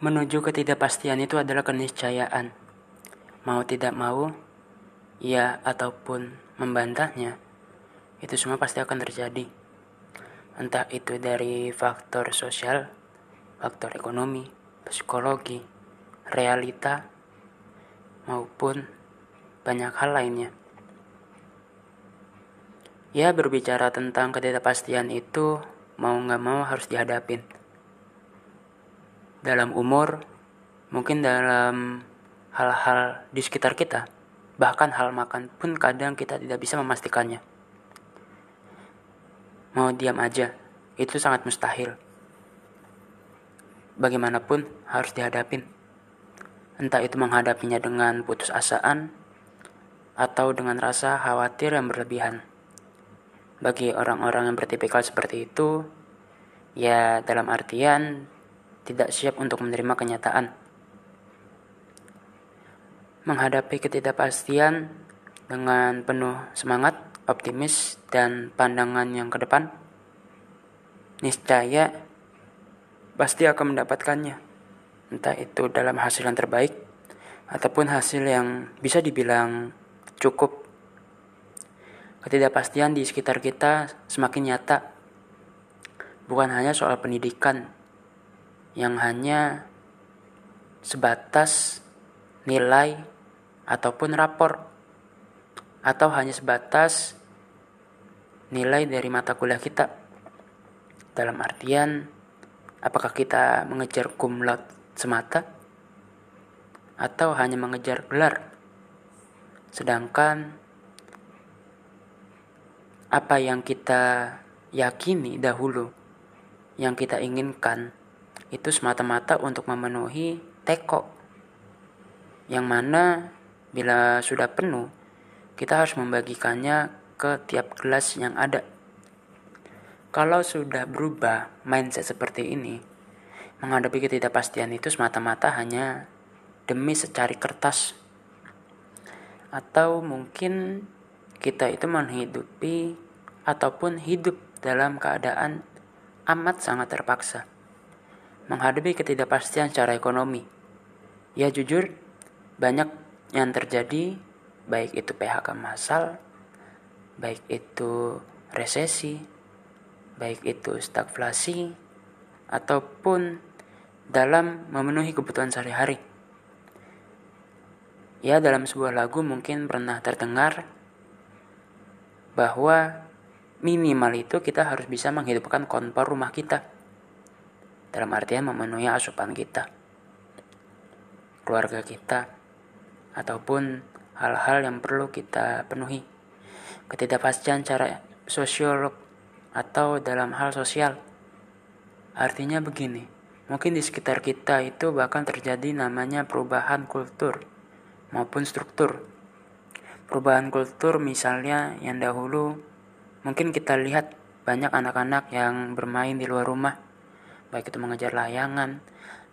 menuju ketidakpastian itu adalah keniscayaan. Mau tidak mau, ya ataupun membantahnya, itu semua pasti akan terjadi. Entah itu dari faktor sosial, faktor ekonomi, psikologi, realita, maupun banyak hal lainnya. Ya, berbicara tentang ketidakpastian itu mau gak mau harus dihadapin. Dalam umur, mungkin dalam hal-hal di sekitar kita, bahkan hal makan pun kadang kita tidak bisa memastikannya. Mau diam aja, itu sangat mustahil. Bagaimanapun harus dihadapin. Entah itu menghadapinya dengan putus asaan atau dengan rasa khawatir yang berlebihan. Bagi orang-orang yang bertipikal seperti itu, ya dalam artian tidak siap untuk menerima kenyataan. Menghadapi ketidakpastian dengan penuh semangat, optimis, dan pandangan yang ke depan, niscaya pasti akan mendapatkannya. Entah itu dalam hasil yang terbaik, ataupun hasil yang bisa dibilang cukup. Ketidakpastian di sekitar kita semakin nyata. Bukan hanya soal pendidikan, yang hanya sebatas nilai, ataupun rapor, atau hanya sebatas nilai dari mata kuliah kita. Dalam artian, apakah kita mengejar cum laude semata atau hanya mengejar gelar? Sedangkan apa yang kita yakini dahulu, yang kita inginkan, itu semata-mata untuk memenuhi teko. Yang mana bila sudah penuh, kita harus membagikannya ke tiap gelas yang ada. Kalau sudah berubah mindset seperti ini, menghadapi ketidakpastian itu semata-mata hanya demi secari kertas. Atau mungkin kita itu menghidupi ataupun hidup dalam keadaan amat sangat terpaksa. Menghadapi ketidakpastian secara ekonomi, ya jujur, banyak yang terjadi, baik itu PHK massal, baik itu resesi, baik itu stagflasi, ataupun dalam memenuhi kebutuhan sehari-hari. Ya, dalam sebuah lagu mungkin pernah terdengar bahwa minimal itu kita harus bisa menghidupkan kompor rumah kita. Dalam artian memenuhi asupan kita, keluarga kita, ataupun hal-hal yang perlu kita penuhi. Ketidakpastian secara sosiolog atau dalam hal sosial. Artinya begini, mungkin di sekitar kita itu bahkan terjadi namanya perubahan kultur maupun struktur. Perubahan kultur misalnya yang dahulu mungkin kita lihat banyak anak-anak yang bermain di luar rumah, baik itu mengejar layangan,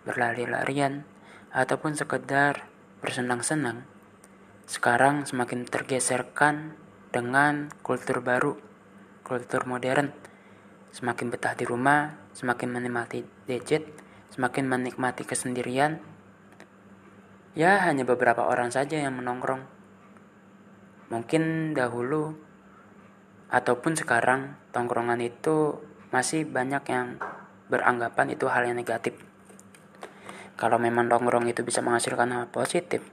berlari-larian, ataupun sekedar bersenang-senang, sekarang semakin tergeserkan dengan kultur baru, kultur modern. Semakin betah di rumah, semakin menikmati gadget, semakin menikmati kesendirian. Ya, hanya beberapa orang saja yang menongkrong. Mungkin dahulu ataupun sekarang tongkrongan itu masih banyak yang beranggapan itu hal yang negatif. Kalau memang nongkrong itu bisa menghasilkan hal positif,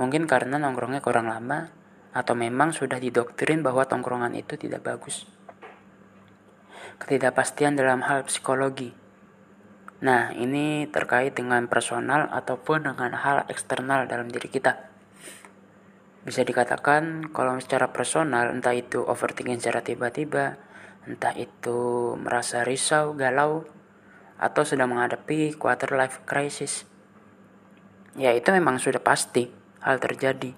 mungkin karena nongkrongnya kurang lama, atau memang sudah didoktrin bahwa tongkrongan itu tidak bagus. Ketidakpastian dalam hal psikologi. Nah, ini terkait dengan personal ataupun dengan hal eksternal dalam diri kita. Bisa dikatakan kalau secara personal, entah itu overthinking secara tiba-tiba, entah itu merasa risau, galau, atau sedang menghadapi quarter life crisis. Ya, itu memang sudah pasti hal terjadi.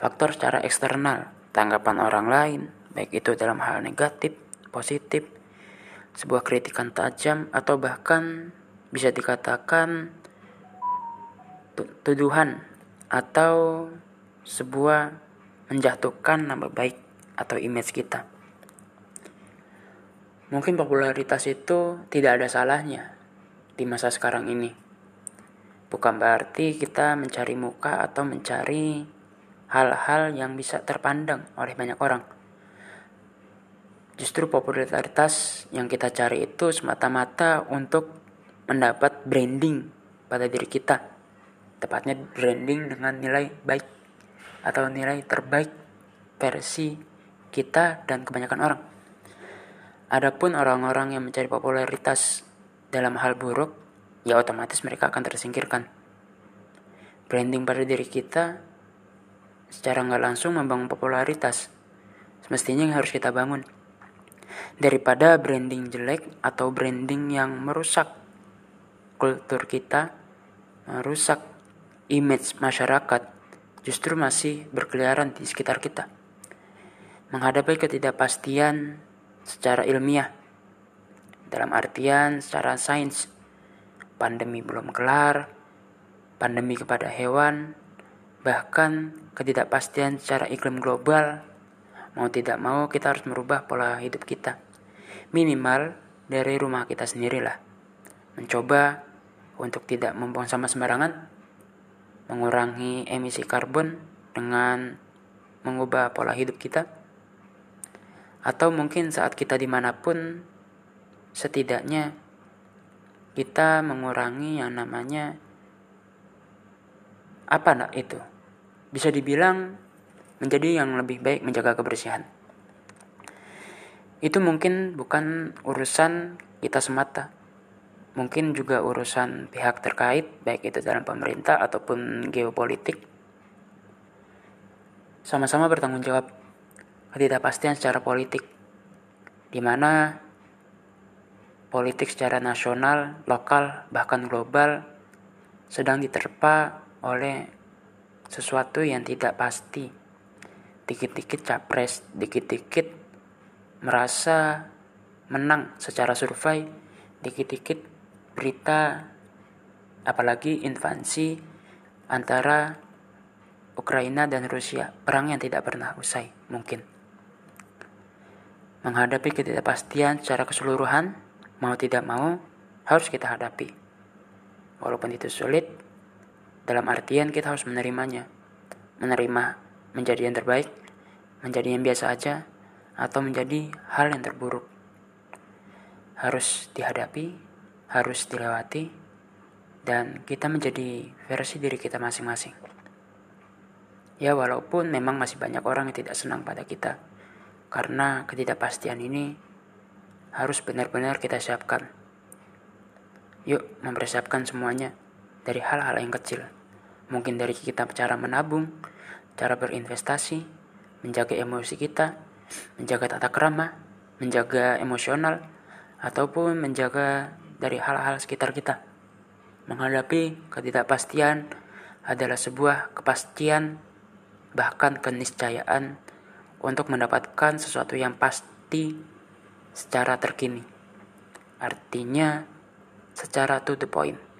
Faktor secara eksternal, tanggapan orang lain, baik itu dalam hal negatif, positif, sebuah kritikan tajam, atau bahkan bisa dikatakan tuduhan atau sebuah menjatuhkan nama baik atau image kita. Mungkin popularitas itu tidak ada salahnya di masa sekarang ini. Bukan berarti kita mencari muka atau mencari hal-hal yang bisa terpandang oleh banyak orang. Justru popularitas yang kita cari itu semata-mata untuk mendapat branding pada diri kita. Tepatnya branding dengan nilai baik atau nilai terbaik versi kita dan kebanyakan orang. Adapun orang-orang yang mencari popularitas dalam hal buruk, ya otomatis mereka akan tersingkirkan. Branding pada diri kita secara nggak langsung membangun popularitas. Semestinya yang harus kita bangun. Daripada branding jelek atau branding yang merusak kultur kita, merusak image masyarakat, justru masih berkeliaran di sekitar kita. Menghadapi ketidakpastian secara ilmiah, dalam artian secara sains, pandemi belum kelar, pandemi kepada hewan, bahkan ketidakpastian secara iklim global, mau tidak mau kita harus merubah pola hidup kita. Minimal dari rumah kita sendirilah. Mencoba untuk tidak membuang sampah sembarangan, mengurangi emisi karbon dengan mengubah pola hidup kita, atau mungkin saat kita dimanapun, setidaknya kita mengurangi yang namanya bisa dibilang menjadi yang lebih baik menjaga kebersihan. Itu mungkin bukan urusan kita semata, mungkin juga urusan pihak terkait, baik itu dalam pemerintah ataupun geopolitik. Sama-sama bertanggung jawab ketidakpastian secara politik, di mana politik secara nasional, lokal, bahkan global sedang diterpa oleh sesuatu yang tidak pasti. Dikit-dikit capres, dikit-dikit merasa menang secara survei, dikit-dikit berita, apalagi invasi antara Ukraina dan Rusia, perang yang tidak pernah usai mungkin. Menghadapi ketidakpastian secara keseluruhan, mau tidak mau harus kita hadapi. Walaupun itu sulit, dalam artian kita harus menerimanya. Menerima menjadi yang terbaik, menjadi yang biasa aja, atau menjadi hal yang terburuk. Harus dihadapi, harus dilewati, dan kita menjadi versi diri kita masing-masing. Ya, walaupun memang masih banyak orang yang tidak senang pada kita, karena ketidakpastian ini harus benar-benar kita siapkan. Yuk mempersiapkan semuanya dari hal-hal yang kecil. Mungkin dari kita cara menabung, cara berinvestasi, menjaga emosi kita, menjaga tata krama, menjaga emosional, ataupun menjaga dari hal-hal sekitar kita. Menghadapi ketidakpastian adalah sebuah kepastian, bahkan keniscayaan untuk mendapatkan sesuatu yang pasti secara terkini, artinya secara to the point.